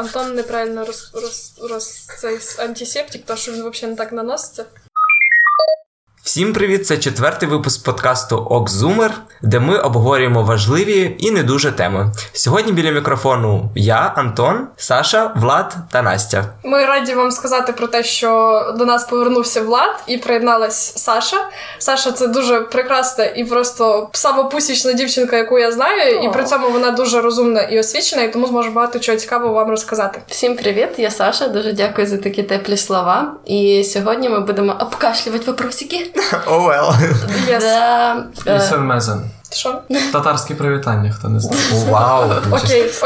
Антон неправильно цей антисептик, тому що він взагалі не так наноситься. Всім привіт, це четвертий випуск подкасту «Окзумер», де ми обговорюємо важливі і не дуже теми. Сьогодні біля мікрофону я, Антон, Саша, Влад та Настя. Ми раді вам сказати про те, що до нас повернувся Влад і приєдналась Саша. Саша – це дуже прекрасна і просто самопусічна дівчинка, яку я знаю, і при цьому вона дуже розумна і освічена, і тому зможе багато чого цікавого вам розказати. Всім привіт, я Саша, дуже дякую за такі теплі слова. І сьогодні ми будемо обкашлювати вопросики. Oh well. Yes. It's amazing. Що? Татарські привітання, хто не знає. Вау!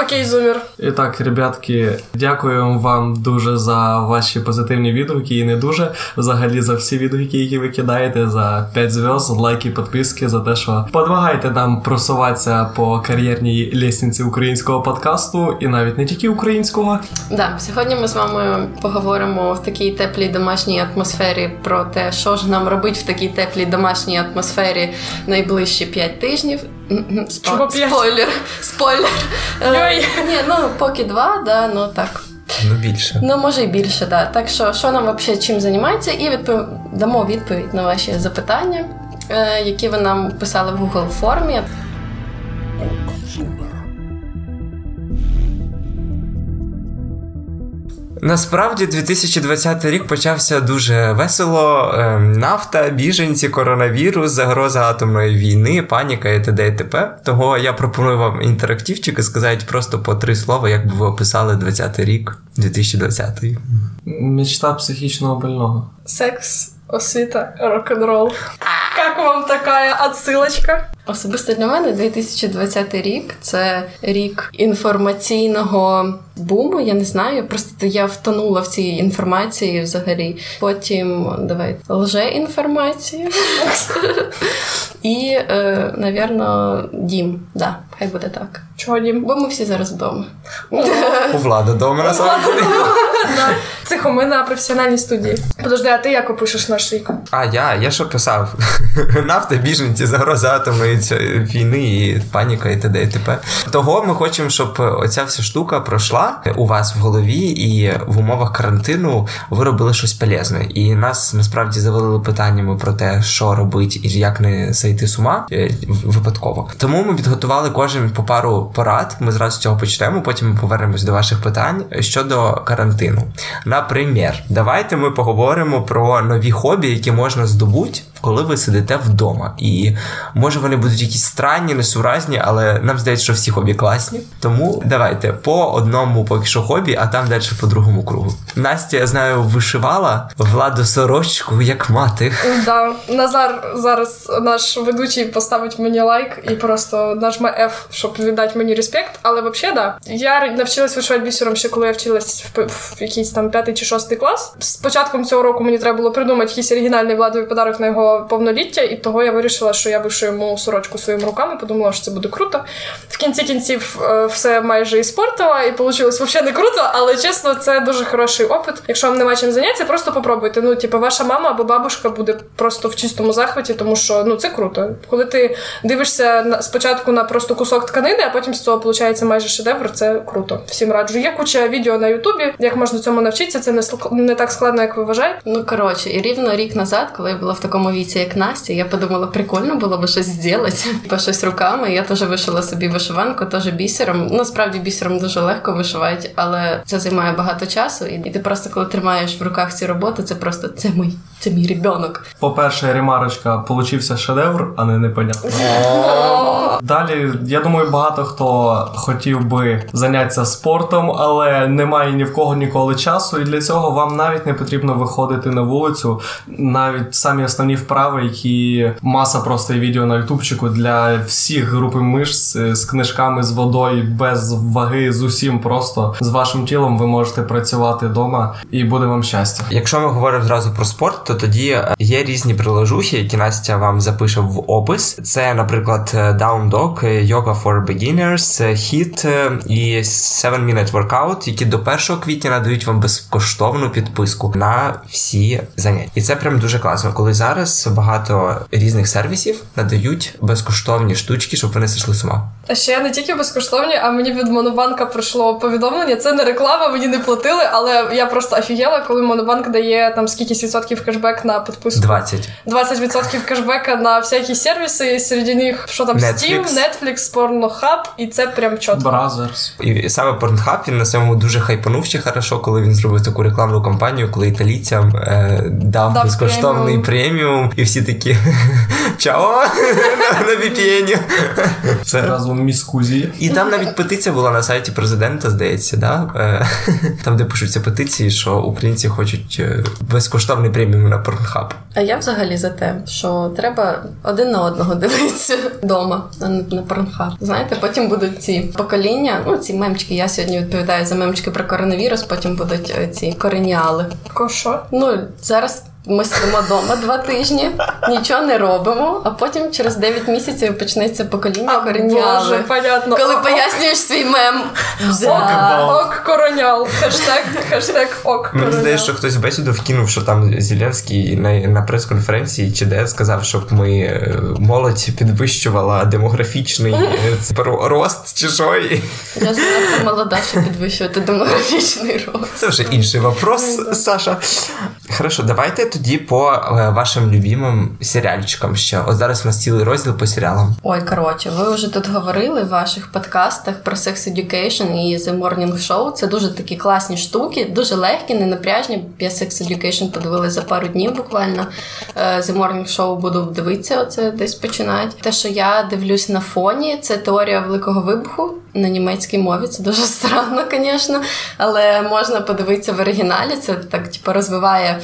Окей, зумер. І так, ребятки, дякую вам дуже за ваші позитивні відгуки і не дуже. Взагалі за всі відгуки, які ви кидаєте, за 5 зв'язок, лайки, підписки, за те, що подвагайте нам просуватися по кар'єрній лестниці українського подкасту і навіть не тільки українського. Да, сьогодні ми з вами поговоримо в такій теплій домашній атмосфері про те, що ж нам робить в такій теплій домашній атмосфері найближчі 5 тижнів. Спойлер. Поки 2, да, ну так. Ну більше. Ну може і більше, да. Так що, що нам взагалі чим займається? І дамо відповідь на ваші запитання, які ви нам писали в Google формі. Насправді 2020 рік почався дуже весело. Нафта, біженці, коронавірус, загроза атомної війни, паніка і т.д. і т.п. Того я пропоную вам інтерактивчик і сказати просто по 3 слова, як би ви описали 20-й рік, 2020-й. Мечта психічного больного. Секс, освіта, рок-н-рол. Як вам така відсилочка? Особисто для мене 2020 рік – це рік інформаційного буму, я не знаю, просто я втонула в цій інформації взагалі. Потім, лже-інформація. І, навірно, дім. Да, хай буде так. Чого дім? Бо ми всі зараз вдома. У Влади вдома, насправді. Тихо, ми на професіональній студії. Подожди, а ти як опишеш наш рік? А, я що писав? Нафта, біженці, загроза атомної війни і паніка і т.д. і т.п. Того ми хочемо, щоб оця вся штука пройшла у вас в голові і в умовах карантину ви робили щось полезне. І нас насправді завалили питаннями про те, що робити і як не зайти з ума випадково. Тому ми підготували кожен по пару порад, ми зразу з цього почнемо, потім ми повернемось до ваших питань щодо карантину. Наприклад, давайте ми поговоримо про нові хобі, які можна здобути, коли ви сидите вдома. І може вони будуть якісь странні, несуразні, але нам здається, що всі хобі класні. Тому давайте по одному поки що хобі, а там далі по другому кругу. Настя, я знаю, вишивала Владу сорочку, як мати. Да, Назар зараз наш ведучий поставить мені лайк і просто нажме F, щоб віддати мені респект, але взагалі, да. Я навчилась вишивати бісером ще коли я вчилась в якийсь там 5-й чи 6-й клас. З початком цього року мені треба було придумати якийсь оригінальний Владовий подарок на його повноліття, і того я вирішила, що я вишию йому сорочку своїми руками, подумала, що це буде круто. В кінці кінців все майже іспортила, і вийшло взагалі не круто, але чесно, це дуже хороший опит. Якщо вам нема чим зайнятися, просто попробуйте. Ну, типу, ваша мама або бабушка буде просто в чистому захваті, тому що, ну, це круто. Коли ти дивишся спочатку на просто кусок тканини, а потім з цього виходить майже шедевр, це круто. Всім раджу. Є куча відео на Ютубі, як можна цьому навчитися, це не так складно, як ви вважаєте. Ну, коротше, і рівно рік назад, коли я була в такому віці, як Настя, я подумала, прикольно було би щось зробити, бо щось руками. Я теж вишила собі вишиванку, теж бісером. Насправді бісером дуже легко вишивати, але це займає багато часу, і ти просто, коли тримаєш в руках ці роботи, це просто, це мій ребенок. По-перше, ремарочка, получився шедевр, а не непонятно. Далі, я думаю, багато хто хотів би зайнятися спортом, але немає ні в кого ніколи часу, і для цього вам навіть не потрібно виходити на вулицю, навіть самі основні вправи, які маса просто відео на ютубчику для всіх групи мишць з книжками, з водою, без ваги, з усім просто. З вашим тілом ви можете працювати вдома і буде вам щастя. Якщо ми говоримо зразу про спорт, то тоді є різні приложухи, які Настя вам запише в опис. Це, наприклад, Down Dog, Yoga for Beginners, HIIT і 7-Minute Workout, які до 1 квітня надають вам безкоштовну підписку на всі заняття. І це прям дуже класно, коли зараз зараз багато різних сервісів надають безкоштовні штучки, щоб ви не сійшли з ума. А ще не тільки безкоштовні, а мені від Monobank прийшло повідомлення. Це не реклама, мені не платили, але я просто офігела, коли Monobank дає там скількись відсотків кешбек на підписку. 20% кешбека на всякі сервіси, серед них, що там, Steam, Netflix, PornHub, і це прям чітко. Brazzers. І саме PornHub, він на своєму дуже хайпанув ще хорошо, коли він зробив таку рекламну кампанію, коли італійцям дав безкоштовний преміум, і всі такі «Чао!» на VPN. Це разом міскузі. І там навіть петиція була на сайті президента, здається, да? Там, де пишуться петиції, що українці хочуть безкоштовний преміум на PornHub. А я взагалі за те, що треба один на одного дивитися вдома, а не на PornHub. Знаєте, потім будуть ці покоління, ну ці мемчики, я сьогодні відповідаю за мемчики про коронавірус, потім будуть ці кореніали. Кошо? Ну, зараз ми сидимо вдома 2 тижні, нічого не робимо, а потім через 9 місяців почнеться покоління кореняли. Понятно. Коли пояснюєш свій мем. Ок коронял. Хештег ок коронял. Мені здається, що хтось в бесіду вкинув, що там Зеленський на прес-конференції чи де сказав, щоб ми молодь підвищувала демографічний рост чи що. Я знаю, що молода, щоб підвищувати демографічний рост. Це вже інший вопрос, Саша. Хорошо, давайте тоді по вашим любимим серіальчикам ще. От зараз у нас цілий розділ по серіалам. Ой, коротше, ви вже тут говорили в ваших подкастах про Sex Education і The Morning Show. Це дуже такі класні штуки, дуже легкі, ненапряжні. Я Sex Education подивилась за пару днів буквально. The Morning Show буду дивитися, оце десь починають. Те, що я дивлюсь на фоні, це «Теорія великого вибуху» на німецькій мові. Це дуже странно, звісно, але можна подивитися в оригіналі. Це так, типу, розвиває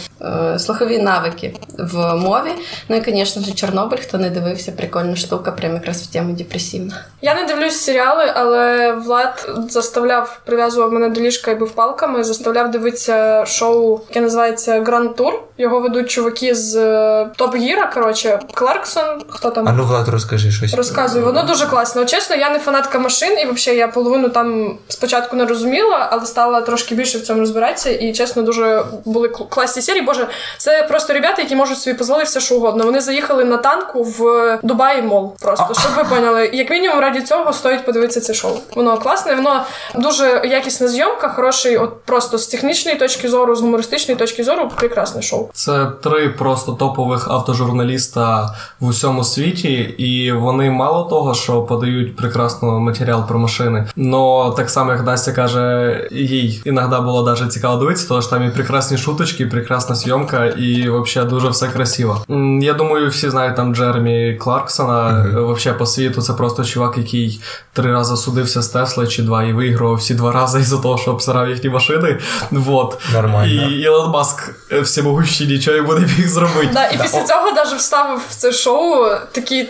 слухові навики в мові. Ну і, звісно ж, Чорнобиль, хто не дивився, прикольна штука, прямо якраз в тему депресивна. Я не дивлюсь серіали, але Влад заставляв, прив'язував мене до ліжка і бив палками, заставляв дивитися шоу, яке називається Grand Tour. Його ведуть чуваки з Top Gear, коротше, Кларксон, хто там? А ну, Влад, розкажи щось. Розказую, воно дуже класно. Чесно, я не фанатка машин, і взагалі я половину там спочатку не розуміла, але стала трошки більше в цьому розбиратися, і, чесно, дуже були класні серії. Боже, це просто ребята, які можуть собі дозволити все, що угодно. Вони заїхали на танку в Дубай Мол, просто, щоб ви поняли. Як мінімум, раді цього стоїть подивитися це шоу. Воно класне, воно дуже якісна зйомка, хороший, от просто з технічної точки зору, з гумористичної точки зору, прекрасне шоу. Це 3 просто топових автожурналіста в усьому світі, і вони мало того, що подають прекрасний матеріал про машини, но так само, як Настя каже, їй іноді було даже цікаво дивитися, тому що там і прекрасні шуточки, і прекрасна зйомка, і вообще дуже все красиво. Я думаю, всі знають там Джеремі Кларксона, вообще по світу це просто чувак, який 3 рази судився з Тесла, чи 2, і виграв всі 2 рази із-за того, що обсирав їхні машини. Вот. Нормально. І Ілон Маск всемогущий, нічого не буде їх зробити. Да, і після цього даже вставив в це шоу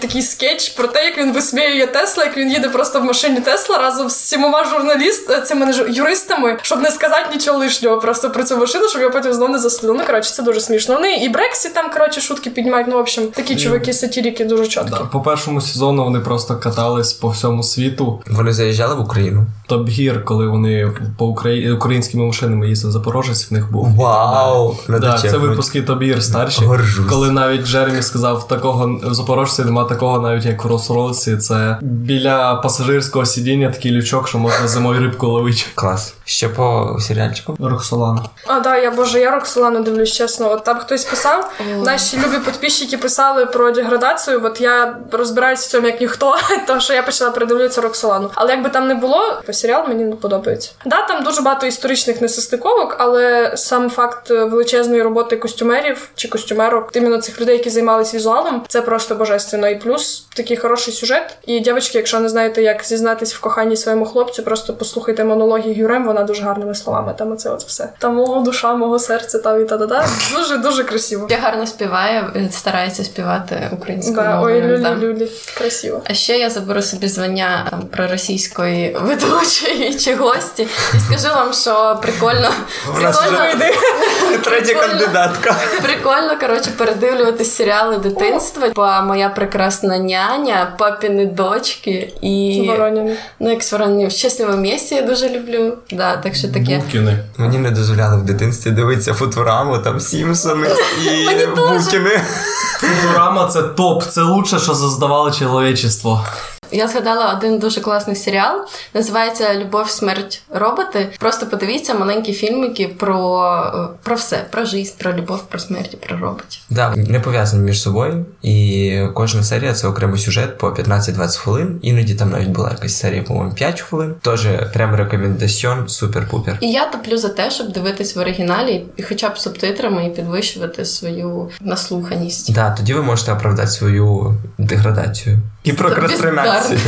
такий скетч про те, як він висміює Тесла, як він їде просто в машині Тесла разом з 7 журналістами, цими юристами, щоб не сказати нічого лишнього просто про цю машину, щоб я потім знову не заслідив. Ну, коротше, це дуже смішно. Вони і Брексіт там, коротше, шутки піднімають. Ну, в общем, такі чуваки-сатірики дуже чіткі. Да, по першому сезону вони просто катались по всьому світу. Вони заїжджали в Україну? Top Gear, коли вони по українськими машинами їздили в Запорожець, в них був. Вау! Да, це випуски Top Gear старші. Горжусь. Коли навіть Джеремі сказав, такого в Запорожці нема такого навіть, як в Роксолані. Це біля пасажирського сидіння такий лючок, що можна зимою рибку ловити. Клас. Ще по серіальчику? Роксолана. А, да, я Роксолану дивлюсь, чесно. От там хтось писав, наші любі підписчики писали про деградацію, от я розбираюся в цьому як ніхто, тому що я почала передивлюватися Роксолану. Але якби там не було, серіал мені не подобається. Да, там дуже багато історичних несостиковок, але сам факт величезної роботи костюмерів чи костюмерок, іменно цих людей, які займалися візуалом, це просто божественно. І плюс такий хороший сюжет. І, дівчатки, якщо не знаєте, як зізнатись в коханні своєму хлопцю, просто послухайте монологи Гюрем, вона дуже гарними словами. Там оце от все. Там мого душа, мого серця, там і та-да-да. Дуже-дуже красиво. Я гарно співаю, старається співати українською мовою. Ой, люлі-люлі. Красиво. А ще я заберу собі звання проросійської ведучої. чи гості, і скажу вам, що прикольно. У нас третя кандидатка. Прикольно, коротше, передивлюватись серіали дитинства. Моя прекрасна няня, Папіни дочки і Вороніни. Ну, як з Вороніни. В щасливому місці я дуже люблю. Да, так що таке. Букіни. Мені не дозволяли в дитинстві дивитися Футураму, там Сімпсони і Букіни. Футурама – це топ, це лучше, що заздавало чоловічество. Я згадала один дуже класний серіал, називається «Любов, смерть, роботи». Просто подивіться маленькі фільмики про все, про життя, про любов, про смерть, про роботів. Да, не пов'язані між собою, і кожна серія – це окремий сюжет по 15-20 хвилин, іноді там навіть була якась серія, по-моєму, 5 хвилин. Тож прям рекомендаціон, супер-пупер. І я топлю за те, щоб дивитись в оригіналі, і хоча б субтитрами, і підвищувати свою наслуханість. Да, тоді ви можете оправдати свою деградацію. І прокрастинацію.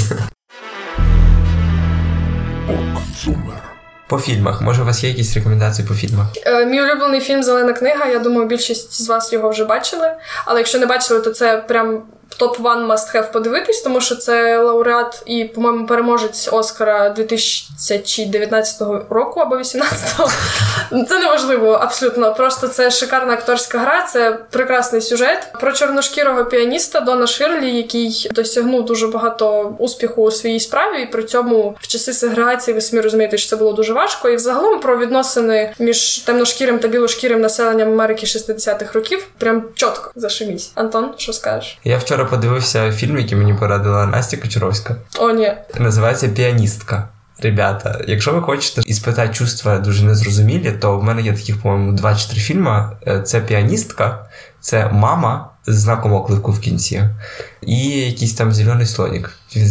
Окзумер. По фільмах. Може, у вас є якісь рекомендації по фільмах? Мій улюблений фільм «Зелена книга». Я думаю, більшість з вас його вже бачили. Але якщо не бачили, то це прям топ-1 must-have подивитись, тому що це лауреат і, по-моєму, переможець Оскара 2019 року або 18-го. Це неважливо, абсолютно. Просто це шикарна акторська гра, це прекрасний сюжет. Про чорношкірого піаніста Дона Ширлі, який досягнув дуже багато успіху у своїй справі, і при цьому в часи сегрегації, ви самі розумієте, що це було дуже важко. І взагалом про відносини між темношкірим та білошкірим населенням Америки 60-х років. Прям чітко зашимісь. Антон, що скажеш? Я вчора подивився фільм, який мені порадила Настя Кочуровська. О, ні. Називається «Піаністка». Ребята, якщо ви хочете іспитати чувства дуже незрозумілі, то в мене є таких, по-моєму, 2-3 фільми. Це «Піаністка», це «Мама» з знаком оклику в кінці і якийсь там «Зелений слоник».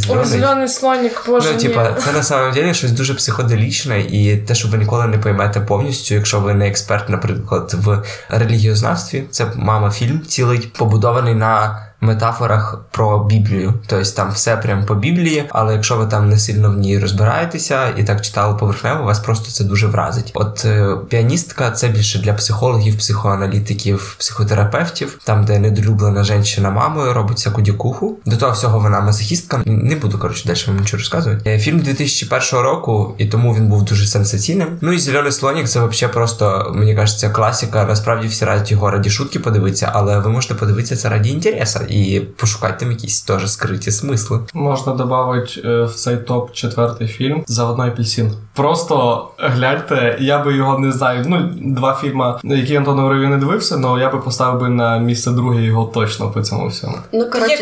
О, «Зелений слоник», боже, ну, типа, це на самом деле щось дуже психоделічне і те, що ви ніколи не поймете повністю, якщо ви не експерт, наприклад, в релігіознавстві. Це «Мама» фільм цілий, побудований на метафорах про Біблію. Тобто там все прям по Біблії, але якщо ви там не сильно в ній розбираєтеся і так читали поверхнево, вас просто це дуже вразить. От «Піаністка» – це більше для психологів, психоаналітиків, психотерапевтів, там, де недолюблена жінка мамою робить всяку дікуху. До того всього вона мазохістка. Не буду, коротше, далі вам нічого розказувати. Фільм 2001 року, і тому він був дуже сенсаційним. Ну і «Зелений слонік» – це взагалі просто, мені кажеться, класика. Насправді всі радять його раді шутки подивитися, але ви можете подивитися це раді інтереса і пошукати там якісь теж скриті смисли. Можна додати в цей топ 4-й фільм «Зелений апельсин». Просто гляньте, я би його не знаю. Ну, 2 фільми, які Антон говорив, я не дивився, але я би поставив би на місце друге його точно по цьому всьому. Ну, коротше,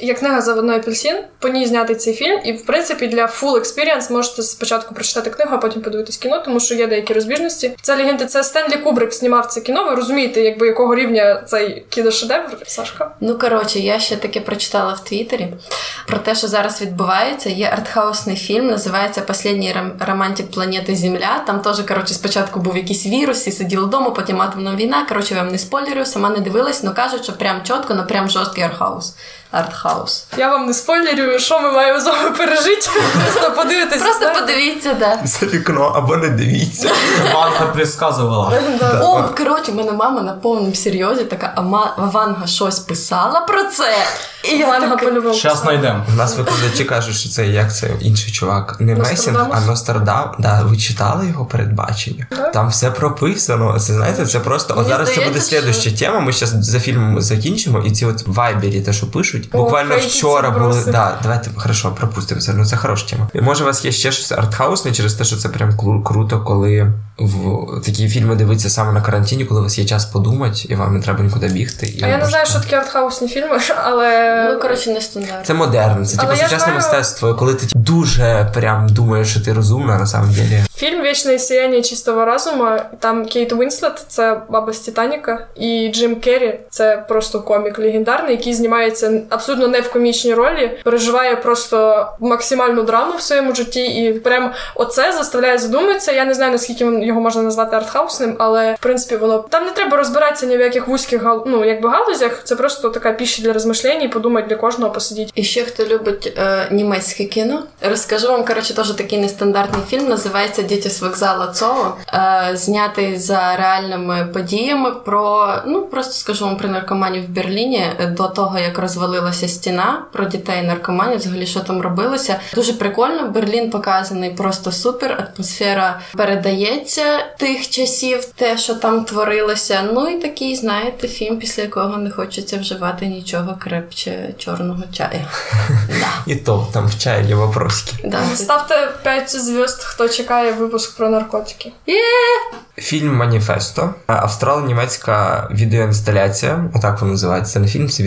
є книга «Заводний апельсин», по ній знятий цей фільм, і, в принципі, для full experience можете спочатку прочитати книгу, а потім подивитись кіно, тому що є деякі розбіжності. Це легенда, це Стенлі Кубрик знімав це кіно, ви розумієте, якби якого рівня цей кіношедевр, Сашка? Ну, коротше, я ще таке прочитала в Твіттері про те, що зараз відбувається. Є артхаусний фільм, називається «Последній романтик планети Земля». Там теж, коротше, спочатку був якийсь вірус, і сиділи вдома, потім атомна війна. Коротше, я вам не спойлерю, сама не дивилась, но кажуть, що прям чітко, но прям жорсткий артхаус. Артхаус. Я вам не спойлерю, що ми маємо з вами пережити. Просто подивитися. Просто подивіться, да. За вікно, або не дивіться. Ванга предсказувала. О, коротше, мене мама на повному серйозі така, Ванга щось писала про це. І Ванга полюбила. Щас знайдемо. У нас викладачі кажуть, що це, як це, інший чувак. Не Месінг, а Нострадам. Да, ви читали його передбачення? Там все прописано. Це, знаєте, це просто... От зараз це буде слідуща тема. Ми щас за фільмом закінчимо. І ці от вайбері, те, що пишуть, буквально вчора були... Да, давайте, хорошо, пропустимо це. Ну, це хороша тема. Може, у вас є ще щось артхаусне через те, що це прям круто, коли такі фільми дивиться саме на карантині, коли у вас є час подумати, і вам не треба нікуди бігти. І я не знаю, що такі артхаусні фільми, але... Ну, коротше, не стандарт. Це модерн, це типу сучасне мистецтво, коли ти дуже прям думаєш, що ти розумна, на самом деле. Фільм «Вічне сіяння чистого разуму», там Кейт Уінслет, це баба з Титаніка, і Джим Керрі, це просто комік легендарний, який знімається абсолютно не в комічній ролі, переживає просто максимальну драму в своєму житті, і прям оце заставляє задуматися. Я не знаю, наскільки його можна назвати артхаусним, але в принципі воно... Там не треба розбиратися ні в яких вузьких галузях, це просто така пища для розмишлень і подумати для кожного, посидіти. І ще хто любить німецьке кіно, розкажу вам, коротше, теж такий нестандартний фільм, називається діти з вокзалу Цово, знятий за реальними подіями про, ну, просто, скажімо, про наркоманів в Берліні, до того, як розвалилася стіна, про дітей-наркоманів, взагалі, що там робилося. Дуже прикольно, Берлін показаний просто супер, атмосфера передається тих часів, те, що там творилося. Ну і такий, знаєте, фільм, після якого не хочеться вживати нічого крепче чорного чаю. І то, там в чаї є вопросики. Ставте 5 зв'язд, хто чекає випуск про наркотики. Фільм «Маніфесто». Австрало-німецька відеоінсталяція. Отак воно називається. Не фільм, це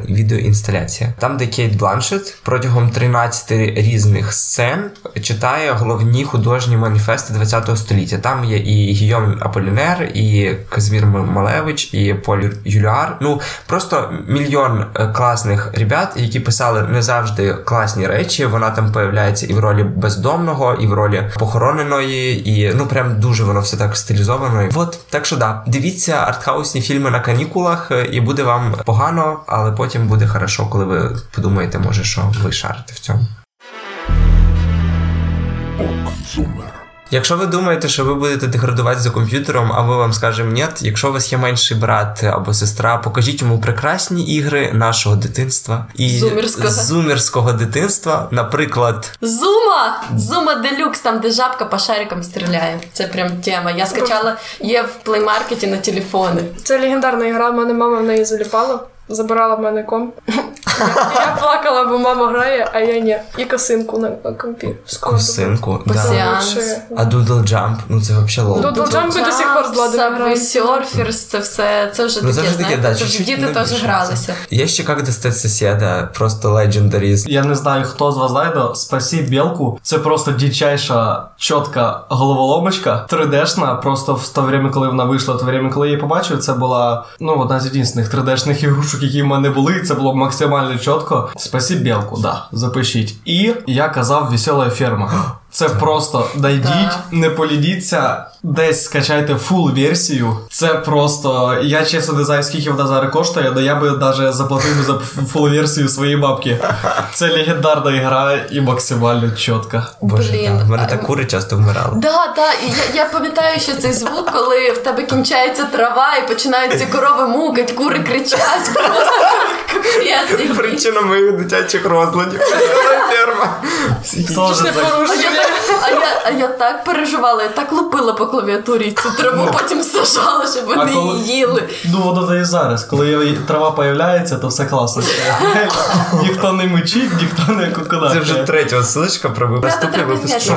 відеоінсталяція. Там, де Кейт Бланшетт протягом 13 різних сцен читає головні художні маніфести 20-го століття. Там є і Гійом Аполінер, і Казімір Малевич, і Поль Юліар. Ну, просто мільйон класних ребят, які писали не завжди класні речі. Вона там появляється і в ролі бездомного, і в ролі похороненої, і, ну, прям дуже воно все так стилізованою. От, так що да, дивіться артхаусні фільми на канікулах, і буде вам погано, але потім буде хорошо, коли ви подумаєте, може, що ви шарите в цьому. Окзумер. Якщо ви думаєте, що ви будете деградувати за комп'ютером, а ми вам скажемо «нет», якщо у вас є менший брат або сестра, покажіть йому прекрасні ігри нашого дитинства і зумерського дитинства, наприклад... Зума! Зума Делюкс, там де жабка по шарикам стріляє. Це прям тема. Я скачала, є в Play Market на телефони. Це легендарна ігра, в мене мама в неї заліпала. Забирала в мене комп. Я плакала, бо мама грає, а я ні. І косинку на компі. Косинку, да. А Doodle Jump, ну це взагалі лол. Doodle Jump до сих пор зладена грає. Серферс, це все, це вже таке, знаєте, діти теж гралися. Є ще як достать сусіда, просто легендаріст. Я не знаю, хто з вас знайде, спасі білку. Це просто дичайша, чітка головоломочка, 3D-шна, просто в те время, коли вона вийшла, в те время, коли я її побачив, це була, ну, одна з єдиних 3D-шних ігрушок, які в мене були, і це було максимально чітко. Спасі білку, да, запишіть. І я казав «Весела ферма». Це просто дайдіть, не полідіться, десь скачайте фул-версію. Це просто... Я чесно не знаю, скільки вона зараз коштує, але я би навіть заплатив за фул-версію своєї бабки. Це легендарна ігра і максимально чітка. Боже, в мене так кури часто вмирали. Так, я пам'ятаю, що цей звук, коли в тебе кінчається трава і починають ці корови мукать, кури кричать. Просто причина моїх дитячих розладів. Ферма. Психічне порушення. А я так переживала, я так лупила по клавіатурі цю траву, потім сажала, щоб вони її їли. Ну, воно то і зараз. Коли трава появляється, то все класно. Ніхто не мичить, ніхто не кукудає. Це вже третя ссылочка про випустити випуск.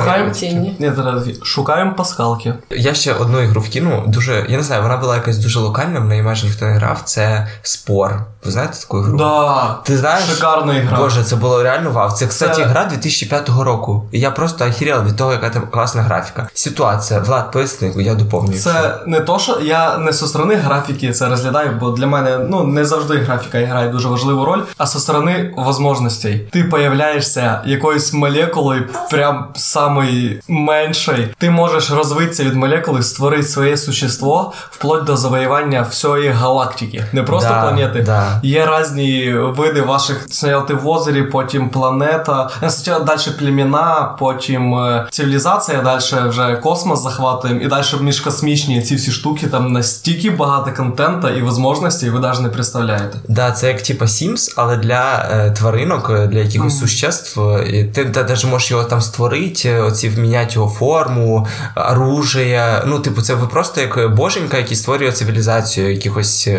Шукаємо пасхалки. Я ще одну ігру вкину, дуже, я не знаю, вона була якась дуже локальна, в неї майже ніхто не грав, це «Спор». Ви знаєте таку ігру? Да. Ти знаєш? Шикарна ігра. Боже, це було реально вау. Це, кстати, гра 2005 року. І я просто охеріла від того, яка там класна графіка. Ситуація. Влад, поясни, я доповнюю. Це що. Не то, що я не зі сторони графіки це розглядаю, бо для мене, ну, не завжди графіка грає дуже важливу роль, а зі сторони можливостей. Ти появляєшся якоюсь молекулою прям самої меншої. Ти можеш розвитися від молекули, створити своє существо вплоть до завоювання всієї галактики. Не просто планети. Да. Є різні види ваших, стояти в озері, потім планета, спочатку далі племена, потім цивілізація, далі вже космос захватуємо, і далі міжкосмічні ці всі штуки, там настільки багато контента і можливостей, ви навіть не представляєте. Да, це як типа Sims, але для тваринок, для якихось существ, ти навіть можеш його там створити, оці вміняти його форму, оружие, ну типу це ви просто як боженька, який створює цивілізацію якихось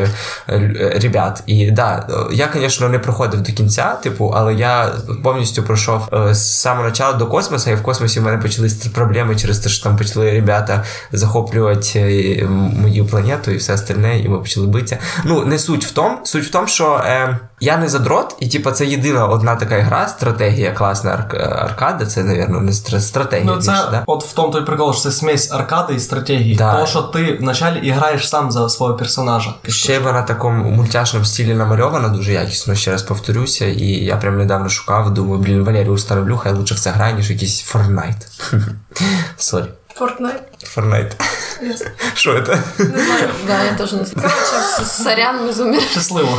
ребят. І да, я, звісно, не проходив до кінця, типу, але я повністю пройшов з самого початку до космосу, і в космосі в мене почалися проблеми через те, що там почали ребята захоплювати мою планету і все остальне, і ми почали битися. Ну, не суть в тому, що я не задрот, і типу це єдина одна така гра, стратегія, класна аркада, це, напевно, не стратегія. Ну, це більше, да? От в тому той прикол, що це смесь аркади і стратегії. Да. Тому що ти вначалі граєш сам за свого персонажа. Ще вона такому мультяшному стілі намальована дуже якісно, ще раз повторюся, і я прям недавно шукав, думаю, блін, Валерію установлю, хай лучше в це грає, ніж якийсь Fortnite. Сорі. Fortnite. Что yes. это? Не знаю. Да, я тоже не знаю. Короче, сорян, не зумів. Щасливо.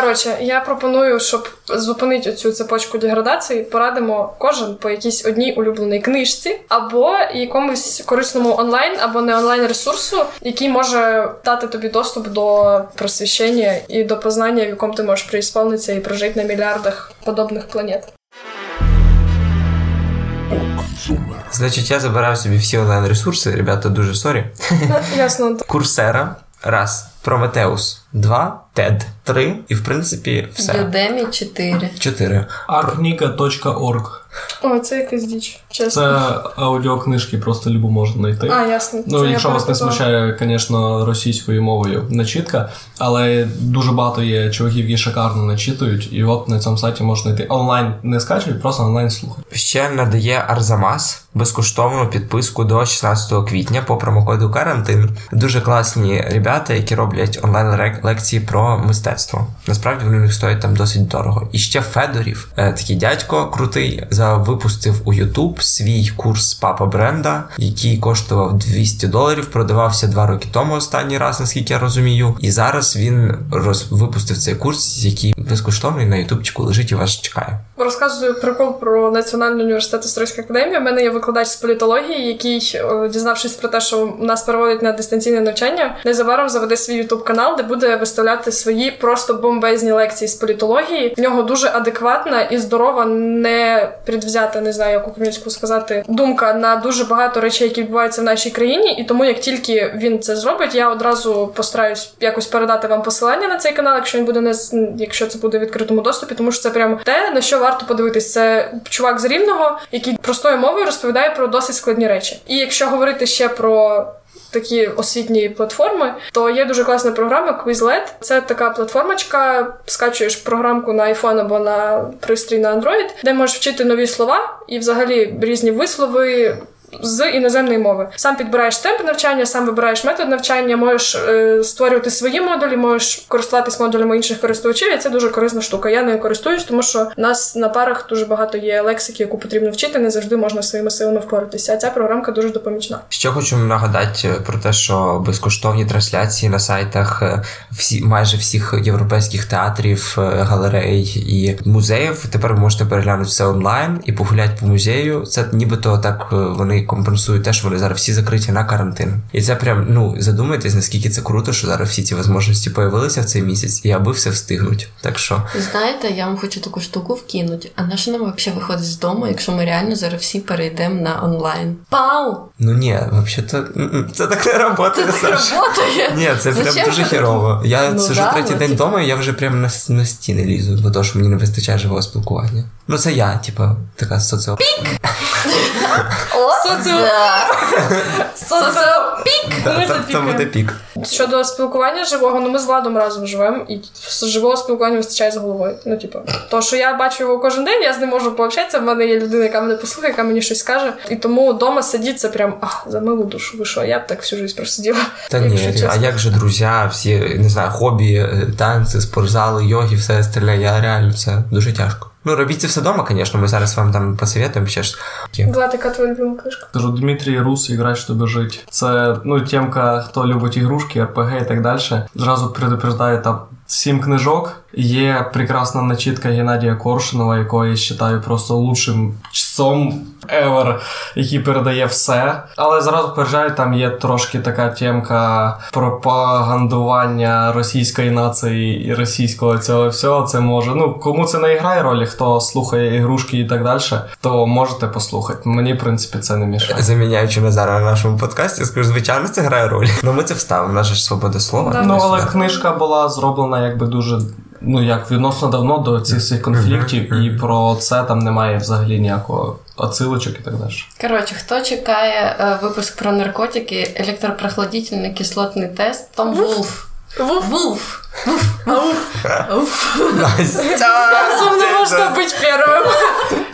Короче, я пропоную, щоб зупинити цю цепочку деградації, порадимо кожен по якійсь одній улюбленій книжці або якомусь корисному онлайн або не онлайн ресурсу, який може дати тобі доступ до просвіщення і до познання, в якому ти можеш преісполнитися і прожити на мільярдах подобних планет. Значить, я забирав собі всі онлайн-ресурси. Ребята, дуже сорі. Ясно. Курсера. Раз. Прометеус. 2. TED. 3. І, в принципі, все. Юдемі. 4. Аркніка.орг. О, це якась діч. Чесно. Це аудіокнижки, просто любу можна знайти. А, ясно. Ну, це якщо вас не смущає, звісно, російською мовою начитка, але дуже багато є чуваків, які шикарно начитують, і от на цьому сайті можна знайти. Онлайн не скачують, просто онлайн слухають. Ще надає Арзамас безкоштовну підписку до 16 квітня по промокоду карантин. Дуже класні ребята, які роблять онлайн-лекції про мистецтво. Насправді, вони їх стоять там досить дорого. І ще Федорів, такий дядько крутий, випустив у YouTube свій курс Папа Бренда, який коштував $200, продавався 2 роки тому останній раз, наскільки я розумію. І зараз він випустив цей курс, який безкоштовний на ютубчику лежить і вас чекає. Розказую прикол про Національний університет Історичної академії. У мене є викладач з політології, який, дізнавшись про те, що нас переводять на дистанційне навчання, незабаром заведе свій ютуб-канал, де буде виставляти свої просто бомбезні лекції з політології. В нього дуже адекватна і здорова, не предвзята, не знаю, як українською сказати, думка на дуже багато речей, які відбуваються в нашій країні, і тому, як тільки він це зробить, я одразу постараюсь якось передати вам посилання на цей канал, якщо він буде не якщо це буде в відкритому доступі, тому що це прямо те, на що варто подивитись. Це чувак з Рівного, який простою мовою розповідає про досить складні речі. І якщо говорити ще про такі освітні платформи, то є дуже класна програма Quizlet. Це така платформочка, скачуєш програмку на iPhone або на пристрій на Android, де можеш вчити нові слова і взагалі різні вислови з іноземної мови. Сам підбираєш темп навчання, сам вибираєш метод навчання, можеш створювати свої модулі, можеш користуватись модулями інших користувачів, і це дуже корисна штука. Я нею користуюсь, тому що у нас на парах дуже багато є лексики, яку потрібно вчити, не завжди можна своїми силами впоратися, а ця програмка дуже допомічна. Ще хочу нагадати про те, що безкоштовні трансляції на сайтах майже всіх європейських театрів, галерей і музеїв. Тепер ви можете переглянути все онлайн і погуляти по музею. Це нібито так вони компенсують те, що вони зараз всі закриті на карантин. І це прям, задумайтесь, наскільки це круто, що зараз всі ці можливості появилися в цей місяць, і аби все встигнуть. Так що... Знаєте, я вам хочу таку штуку вкинути. А на що нам взагалі виходить з дому, якщо ми реально зараз всі перейдемо на онлайн? Пау! Ну ні, взагалі-то... Це так не працює, Саша. Ні, це прям дуже херово. Я сижу третій день вдома, і я вже прям на стіни лізу, бо то, що мені не вистачає живого спілкування. Ну це я, така соціолог. Соціопік! Там буде пік. Щодо спілкування живого, ми з Владом разом живемо, і живого спілкування вистачає з головою. То, що я бачу його кожен день, я з ним можу пообщатися, в мене є людина, яка мене послухає, яка мені щось скаже, і тому вдома сидіть, це прям, за милу душу, ви що, я б так всю життя просиділа. Та ні, а як же друзі, всі, не знаю, хобі, танці, спортзали, йоги, все остальне, я реально, це дуже тяжко. Робіть це все дома, звісно, ми зараз вам там посоветуємо. Влад, яка твоя любима книжка? Кажу, Дмитрій Рус, «Іграй, щоб жити». Це, тємка, хто любить ігрушки, РПГ і так далі. Зразу предупреждаю, там 7 книжок. Є прекрасна начитка Геннадія Коршунова, якого я вважаю просто лучшим чтцом ever, який передає все. Але зразу переїжджаю, там є трошки така тємка пропагандування російської нації і російського цього всього. Це може, кому це не грає ролі, хто слухає ігрушки і так далі, то можете послухати. Мені, в принципі, це не мішає. Заміняючи Назара на нашому подкасті, скажу, звичайно, це грає роль. Ну ми це вставимо, наша ж свобода слова. Да. Але книжка була зроблена якби дуже... відносно давно до цих всіх конфліктів, і про це там немає взагалі ніякого отсилочок і так далі. Коротше, хто чекає випуск про наркотики, «Электропрохладительный кислотный тест», Том Вулф. Вулф! Безумно можно быть первым.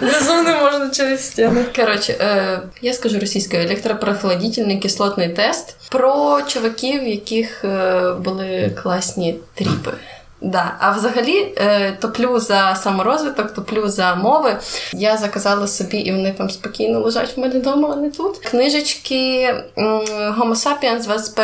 Безумно можно через стены. Короче, я скажу російською. «Електропрохладительний кислотний тест» про чуваків, в яких були класні тріпи. Да. А взагалі топлю за саморозвиток, топлю за мови. Я заказала собі, і вони там спокійно лежать в мене вдома, а не тут. Книжечки Homo sapiens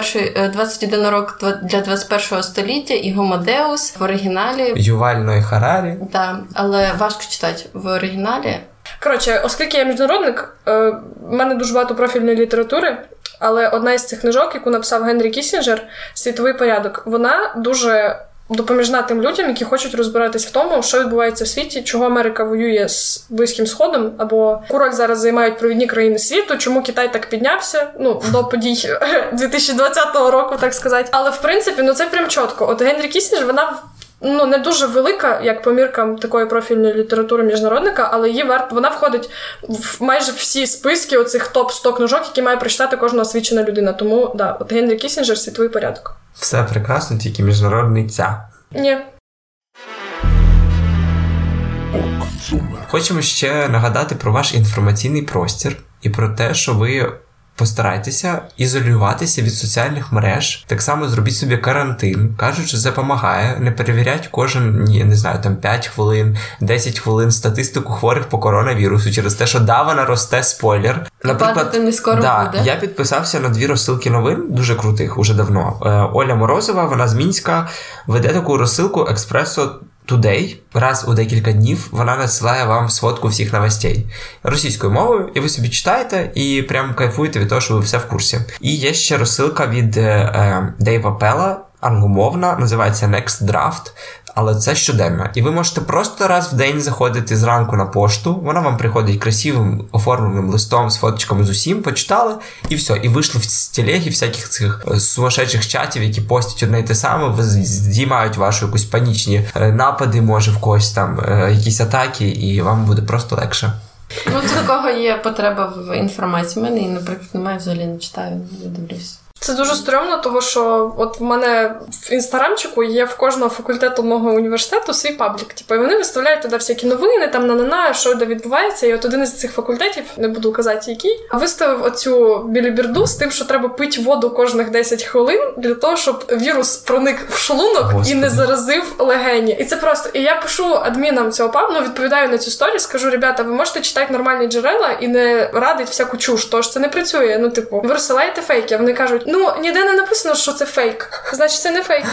21 рок для 21 століття і Homo Deus в оригіналі. Ювальної Харарі. Так, да. Але важко читати в оригіналі. Коротше, оскільки я міжнародник, в мене дуже багато профільної літератури. Але одна із цих книжок, яку написав Генрі Кіссінджер, «Світовий порядок», вона дуже допоміжна тим людям, які хочуть розбиратись в тому, що відбувається в світі, чого Америка воює з Близьким Сходом, або яку роль зараз займають провідні країни світу, чому Китай так піднявся, ну, до подій 2020 року, так сказати. Але, в принципі, ну, це прям чітко. От Генрі Кіссінджер, вона... ну, не дуже велика, як по міркам такої профільної літератури міжнародника, але її вона входить в майже всі списки оцих топ-100 книжок, які має прочитати кожна освічена людина. Тому, да, от Генрі Кіссінджер «Світовий порядок». Все прекрасно, тільки міжнародниця. Ні. Хочемо ще нагадати про ваш інформаційний простір і про те, що ви постарайтеся ізолюватися від соціальних мереж, так само зробіть собі карантин. Кажуть, що це допомагає, не перевірять кожен, я не знаю, там 5 хвилин, 10 хвилин статистику хворих по коронавірусу через те, що да, вона росте, спойлер. Наприклад, не скоро буде. Я підписався на 2 розсилки новин, дуже крутих, уже давно. Оля Морозова, вона з Мінська, веде таку розсилку «Експресо Today». Раз у декілька днів вона надсилає вам сводку всіх новостей російською мовою, і ви собі читаєте і прям кайфуєте від того, що ви все в курсі. І є ще розсилка від Дейва Пелла, англомовна, називається Next Draft, але це щоденно. І ви можете просто раз в день заходити зранку на пошту, вона вам приходить красивим оформленим листом з фоточками з усім, почитали, і все. І вийшли з телегі всяких цих сумасшедших чатів, які постять одне й те саме, здіймають ваші якісь панічні напади, може, в когось там якісь атаки, і вам буде просто легше. Ну, до кого є потреба в інформації. Мене, наприклад, немає, взагалі не читаю, не дивлюсь. Це дуже стрьомно, тому що от в мене в інстаграмчику є в кожного факультету мого університету свій паблік. Типу, і вони виставляють туди всякі новини, там на-на-на, що де відбувається. І от один із цих факультетів, не буду казати який, виставив оцю біліберду з тим, що треба пити воду кожних 10 хвилин для того, щоб вірус проник в шлунок і не заразив легені. І це просто... І я пишу адмінам цього пабліку, відповідаю на цю сторіс, кажу, ребята, ви можете читати нормальні джерела і не радить всяку чуш, тож це не працює. Ну, типу, ви розсилаєте фейки, а вони кажуть, ну, ніде не написано, що це фейк. Значить, це не фейк.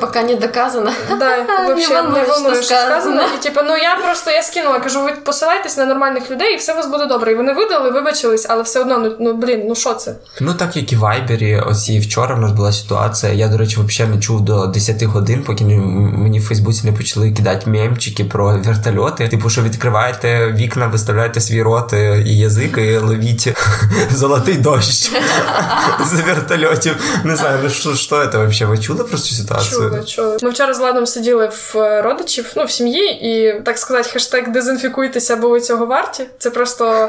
Поки не доказано. Да, вообще не волнує, що сказано. І типу, ну я просто, я скинула, кажу, ви посилайтесь на нормальних людей, і все у вас буде добре. І вони видали, вибачились, але все одно, ну що це? Ну, так як і в Вайбері, ось і вчора в нас була ситуація, я, до речі, взагалі не чув до 10 годин, поки мені в Фейсбуці не почали кидати мемчики про вертольоти. Типу, що відкриваєте вікна, виставляєте свій рот і язик, і ловіть золотий дощ за вертольотом. Не знаю, ну що це вообще? Ви чули про цю ситуацію? Чули. Ми вчора з Ладом сиділи в родичів, ну, в сім'ї, і, так сказати, хештег «дезінфікуйтеся, бо ви цього варті». Це просто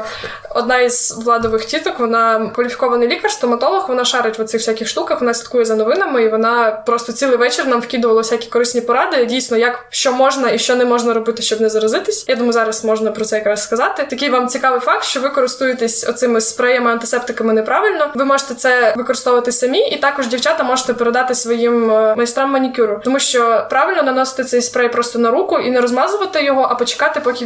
одна із Владових тіток, вона кваліфікований лікар, стоматолог, вона шарить в цих всяких штуках, вона слідкує за новинами, і вона просто цілий вечір нам вкидувала всякі корисні поради, дійсно, як, що можна і що не можна робити, щоб не заразитись. Я думаю, зараз можна про це якраз сказати. Такий вам цікавий факт, що ви користуєтесь оцими спреями, антисептиками неправильно. Ви можете це використовувати самі, і також дівчата можете передати своїм майстрам манікюру. Тому що правильно наносити цей спрей просто на руку і не розмазувати його, а почекати, поки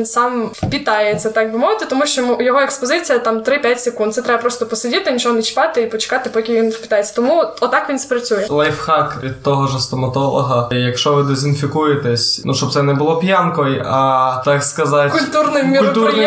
він сам впітається, так би мовити, тому що його експозиція там 3-5 секунд. Це треба просто посидіти, нічого не чіпати і почекати, поки він впітається. Тому отак він спрацює. Лайфхак від того ж стоматолога. Якщо ви дезінфікуєтесь, ну, щоб це не було п'янкою, а, так сказати, культурним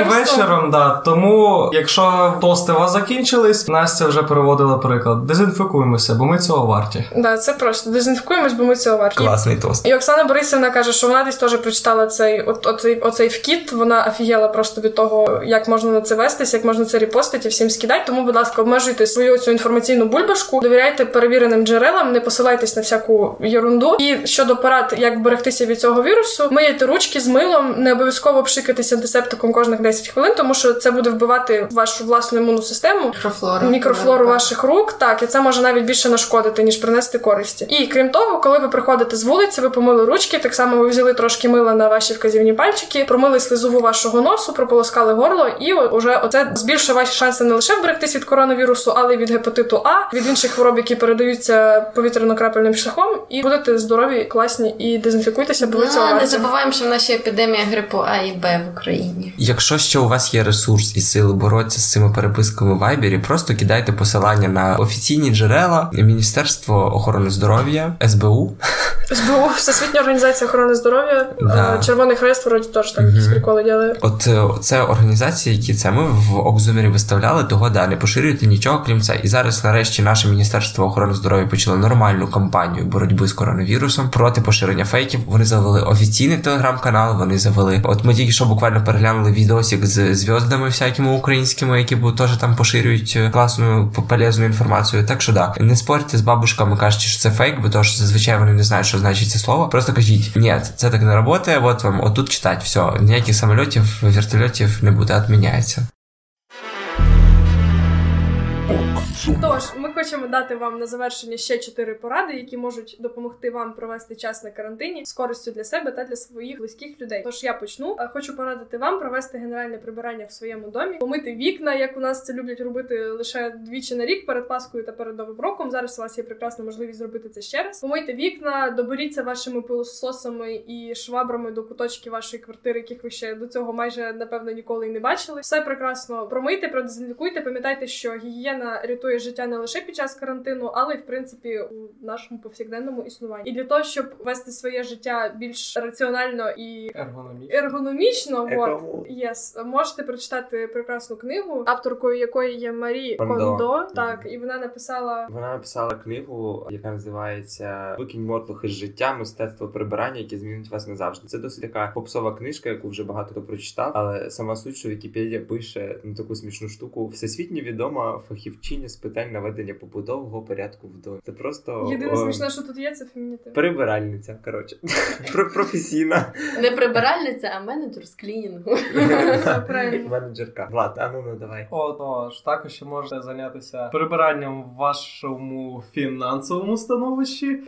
вечором, да. Тому, якщо тости у вас закінчились, Настя вже переводила приклад. Дезінфікуємося, бо ми цього варті. Да, це просто. Дезінфікуємось, бо ми цього варті. Класний тост. І Оксана Борисівна каже, що вона десь теж прочитала цей оцей вкіт, вона офігела просто від того, як можна на це вестись, як можна це репостити, всім скидати. Тому, будь ласка, обмежуйте свою цю інформаційну бульбашку, довіряйте перевіреним джерелам, не посилайтесь на всяку єрунду. І щодо порад, як вберегтися від цього вірусу, мийте ручки з милом, не обов'язково обшикатися антисептиком кожних 10 хвилин, тому що це буде вбивати вашу власну імунну систему, мікрофлору ваших рук, так, і це може навіть більше нашкодити, ніж принести користі. І крім того, коли ви приходите з вулиці, ви помили ручки, так само ви взяли трошки мила на ваші вказівні пальчики, промили слизову вашого носу, прополоскали горло, і уже оце збільшує ваші шанси не лише вберегтись від коронавірусу, але й від гепатиту А, від інших хвороб, які передаються повітряно-крапельним шляхом, і будете здорові, класні і дезінфікуйтеся, бо ви цього варті. Не забуваємо, що в нашій епідемії грипу А і Б в Україні. Якщо ще у вас є ресурс і сили боротися з цими переписками в Вайбері, просто кидайте посилання на офіційні джерела, Міністерство охорони здоров'я, СБУ. СБУ, Всесвітня організація охорони здоров'я, да. Червоний Хрест, вроді, теж там якісь приколи діли. От це організації, які це ми в Окзумері виставляли, того далі поширювати нічого, крім це. І зараз, нарешті, наше Міністерство охорони здоров'я почало нормальну кампанію боротьби з коронавірусом проти поширення фейків. Вони завели офіційний телеграм-канал, вони завели... От ми тільки що буквально переглянули відосик з зв'яздами всякими українськими, які теж там поширюють класну, полезну інформацію. Так що да, не спорте з бабушками, кажучи, що це фейк, бо то ж зазвичай вони не знають, що значить це слово. Просто кажіть: "Ні, це так не працює, от вам отут читати, все, ніяких самолітів, вертольотів не буде, відміняється". Тож, ми хочемо дати вам на завершення ще 4 поради, які можуть допомогти вам провести час на карантині з користю для себе та для своїх близьких людей. Тож я почну. Хочу порадити вам провести генеральне прибирання в своєму домі, помити вікна, як у нас це люблять робити лише двічі на рік, перед Паскою та перед Новим роком. Зараз у вас є прекрасна можливість зробити це ще раз. Помийте вікна, доберіться вашими пилососами і швабрами до куточків вашої квартири, яких ви ще до цього майже, напевно, ніколи й не бачили. Все прекрасно промийте, продезінфікуйте. Пам'ятайте, що гігієна рятує життя не лише під час карантину, але й, в принципі, у нашому повсякденному існуванні. І для того, щоб вести своє життя більш раціонально і ергономічно, можете прочитати прекрасну книгу, авторкою якої є Марі Кондо. Так, і вона написала книгу, яка називається "Викинь мотлох із життя. Мистецтво прибирання, яке змінить вас назавжди". Це досить така попсова книжка, яку вже багато хто прочитав, але сама суть, що Вікіпедія пише на таку смішну штуку: "Всесвітньо відома фахівчиня з питань наведення побутового порядку в домі". Це просто... Єдине смішне, що тут є, це фемінітив. Прибиральниця, коротше. Професійна. Не прибиральниця, а менеджер з клінінгу. Це правильно. Менеджерка. Влад, а ну давай. Отож, також ще можете зайнятися прибиранням в вашому фінансовому становищі.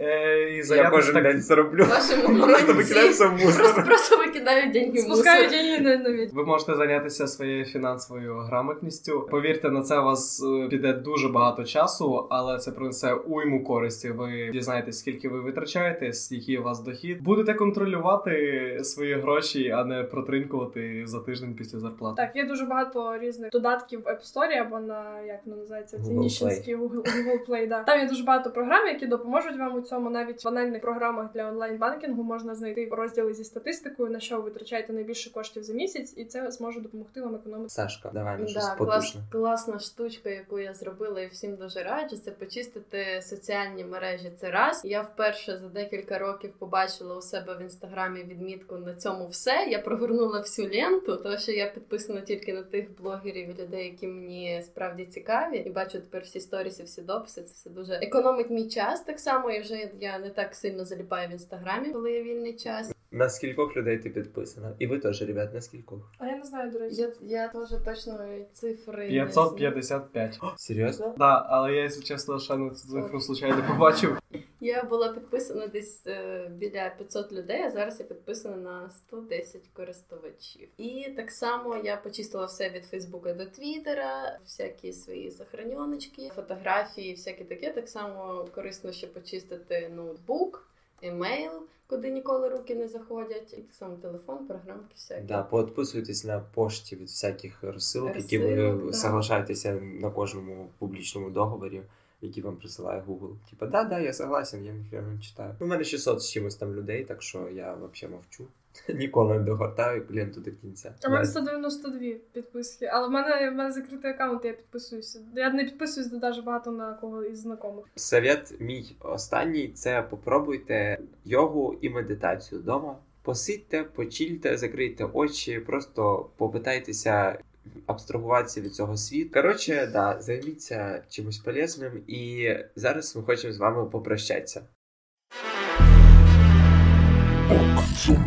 Я кожен день це роблю. Просто викидаюся в мусор. Просто викидаю деньги в мусор. Спускаю деньги на відь. Ви можете зайнятися своєю фінансовою грамотністю. Повірте, на це вас піде дуже багато часу, але це принесе уйму користі. Ви дізнаєтесь, скільки ви витрачаєте, який у вас дохід. Будете контролювати свої гроші, а не протринкувати за тиждень після зарплати. Так, є дуже багато різних додатків в App Store, або на, як воно називається, ці ніщенські Google Play, да. Там є дуже багато програм, які допоможуть вам у цьому. Навіть в банальних програмах для онлайн-банкінгу можна знайти розділи зі статистикою, на що ви витрачаєте найбільше коштів за місяць, і це зможе допомогти вам економити. Сашка, давай на щось потужне. Класна штучка, яку я зробила і всім дуже раджу, це почистити соціальні мережі. Це раз. Я вперше за декілька років побачила у себе в Інстаграмі відмітку "на цьому все". Я прогорнула всю ленту, тому що я підписана тільки на тих блогерів і людей, які мені справді цікаві. І бачу тепер всі сторіси, всі дописи. Це все дуже економить мій час так само. І вже я не так сильно заліпаю в Інстаграмі, коли є вільний час. На скількох людей ти підписана? І ви теж, ребят, на скількох? А я не знаю, до речі. Я теж точно цифри... 555. Серйозно? Да, але я, якщо чесно, ще на цю цифру случайно побачив. Я була підписана десь біля 500 людей, а зараз я підписана на 110 користувачів. І так само я почистила все від Фейсбука до Твіттера, всякі свої захороненочки, фотографії, всякі таке. Так само корисно ще почистити ноутбук, емейл, куди ніколи руки не заходять, і так само телефон, програмки всякі. Да, поотписуйтесь на пошті від всяких розсилок, які ви соглашаєтеся на кожному публічному договорі, які вам присилає Google. Типа, да, я согласен, я ніхто не читаю. У мене 600 з чимось там людей, так що я взагалі мовчу. Ніколи не догортаю клієнту до кінця. А в мене 192 підписки, але в мене закритий аккаунт, я підписуюся. Я не підписуюсь навіть багато на кого із знайомих. Совет мій останній – це попробуйте йогу і медитацію вдома. Посидьте, почільте, закрийте очі, просто попитайтеся абстрагуватися від цього світу. Коротше, да, займіться чимось полезним, і зараз ми хочемо з вами попрощатися.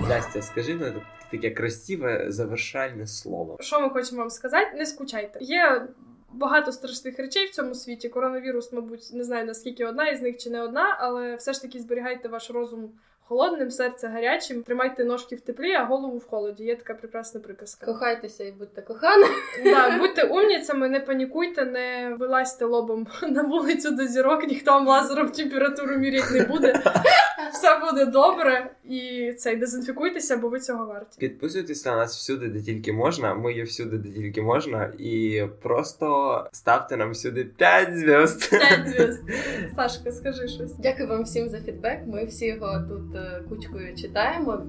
Настя, скажи на таке красиве завершальне слово. Що ми хочемо вам сказати? Не скучайте. Є багато страшних речей в цьому світі. Коронавірус, мабуть, не знаю, наскільки одна із них чи не одна, але все ж таки зберігайте ваш розум холодним, серце гарячим, тримайте ножки в теплі, а голову в холоді. Є така прекрасна приказка. Кохайтеся і будьте коханими. Да, будьте умніцями, не панікуйте, не вилазьте лобом на вулицю до зірок, ніхто вам лазером температуру міряти не буде. Все буде добре і цей, дезінфікуйтеся, бо ви цього варті. Підписуйтесь на нас всюди, де тільки можна. Ми є всюди, де тільки можна. І просто ставте нам всюди 5 зв'язд. 5 зв'язд. Сашка, скажи щось. Дякую вам всім за фідбек. Ми всі його тут кучкою читаємо.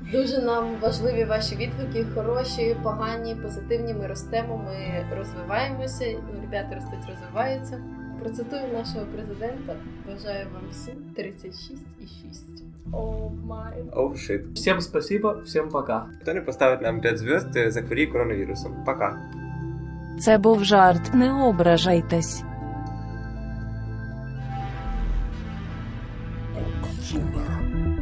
Дуже нам важливі ваші відгуки. Хороші, погані, позитивні. Ми ростемо, ми розвиваємося. Ребята ростуть, розвиваються. Процитую нашого президента. Бажаю вам всім 36,6. О май. О шит. Всім спасибо, всім пока. Хто не поставить нам 5 зв'язд, захворіє коронавірусом. Пока. Це був жарт, не ображайтесь. Окзумер.